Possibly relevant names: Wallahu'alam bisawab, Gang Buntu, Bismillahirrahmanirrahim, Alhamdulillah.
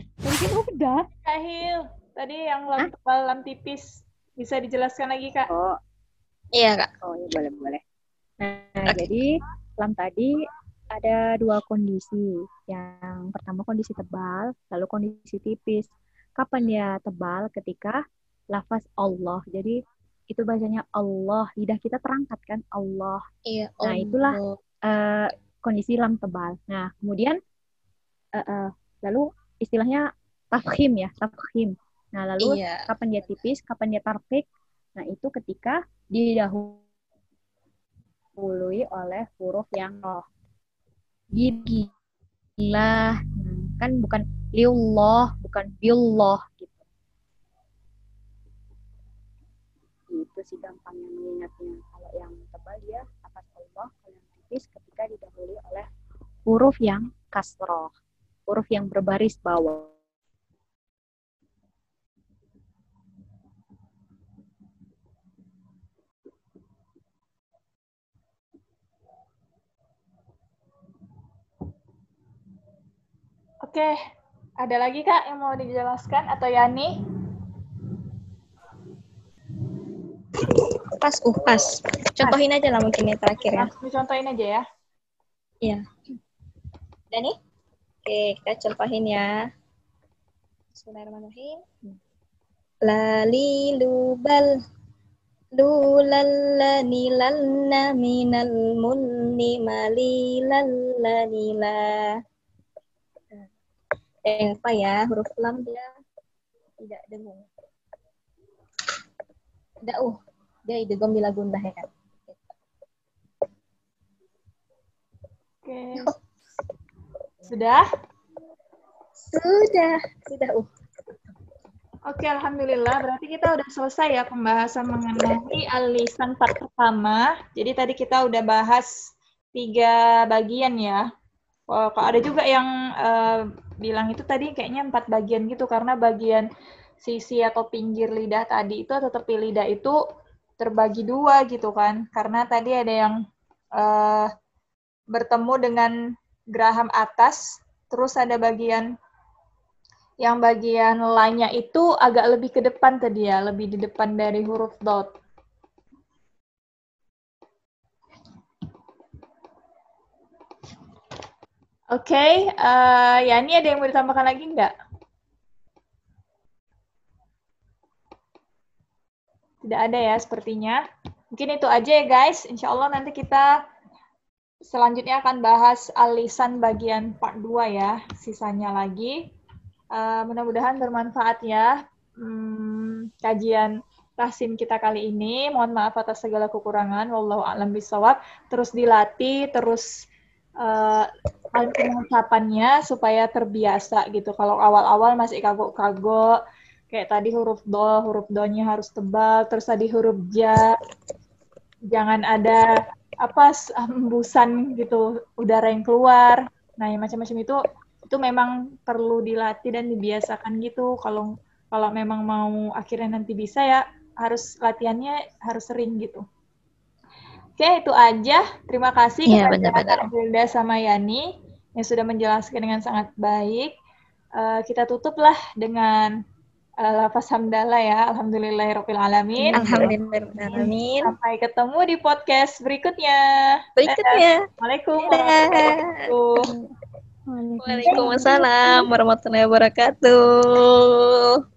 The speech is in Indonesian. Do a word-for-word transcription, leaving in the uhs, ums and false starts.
Mungkin udah. Kak Hil, tadi yang lam tebal, lam tipis. Bisa dijelaskan lagi, Kak? Oh, iya, Kak. Oh, iya, boleh-boleh. Nah, okay. Jadi lam tadi ada dua kondisi. Yang pertama kondisi tebal, lalu kondisi tipis. Kapan dia tebal? Ketika lafaz Allah. Jadi itu bacanya Allah. Lidah kita terangkat, kan? Allah. Iya, nah, itulah uh, kondisi lam tebal. Nah, kemudian uh, uh, lalu istilahnya tafkhim ya, tafkhim. Nah, lalu iya. Kapan dia tipis, kapan dia tarfik? Nah, itu ketika didahului oleh huruf yang roh. Gila. Kan bukan liullah, bukan billah gitu. Itu sih gampangnya mengingatnya. Kalau yang tebal dia akan Allah, kalau yang tipis ketika didahului oleh huruf yang kasroh, huruf yang berbaris bawah. Oke, ada lagi Kak yang mau dijelaskan atau Yani? Pas, uh, pas. Contohin pas. Aja lah mungkin yang terakhir ya. Nah, contohin aja ya. Iya. Yani? Oke, kita contohin ya. Bismillahirrahmanirrahim. Lalilubal lulallanilanna minal munni malilallanila. Eh, apa ya, huruf lam dia tidak dengung. Da'uh, dia idgham bila gundah ya kan. Oke. Oh. Sudah? Sudah, sudah uh. Oke, alhamdulillah. Berarti kita udah selesai ya pembahasan mengenai al-lisan part pertama. Jadi tadi kita udah bahas tiga bagian ya. Oh, ada juga yang uh, bilang itu tadi kayaknya empat bagian gitu, karena bagian sisi atau pinggir lidah tadi itu atau tepi lidah itu terbagi dua gitu kan, karena tadi ada yang uh, bertemu dengan geraham atas, terus ada bagian yang bagian lainnya itu agak lebih ke depan tadi ya, lebih di depan dari huruf dot. Oke, okay, uh, Yani ada yang mau ditambahkan lagi enggak? Tidak ada ya sepertinya. Mungkin itu aja ya guys. Insya Allah nanti kita selanjutnya akan bahas alisan bagian part dua ya. Sisanya lagi. Uh, mudah-mudahan bermanfaat ya. Hmm, kajian tahsin kita kali ini. Mohon maaf atas segala kekurangan. Wallahu'alam bisawab. Terus dilatih, terus... Uh, pengucapannya supaya terbiasa gitu. Kalau awal-awal masih kagok-kagok, kayak tadi huruf do, huruf do-nya harus tebal, terus tadi huruf ja, jangan ada apa hembusan gitu, udara yang keluar. Nah, yang macam-macam itu, itu memang perlu dilatih dan dibiasakan gitu. Kalau kalau memang mau akhirnya nanti bisa ya, harus latihannya harus sering gitu. Oke, okay, itu aja. Terima kasih ya, kepada Hilda sama Yani yang sudah menjelaskan dengan sangat baik. Uh, kita tutuplah dengan uh, lafaz hamdalah ya. Alhamdulillahirrahmanirrahim. Alhamdulillahirrahmanirrahim. Sampai ketemu di podcast berikutnya. Berikutnya. Assalamualaikum warahmatullahi wabarakatuh. Waalaikumsalam warahmatullahi wabarakatuh.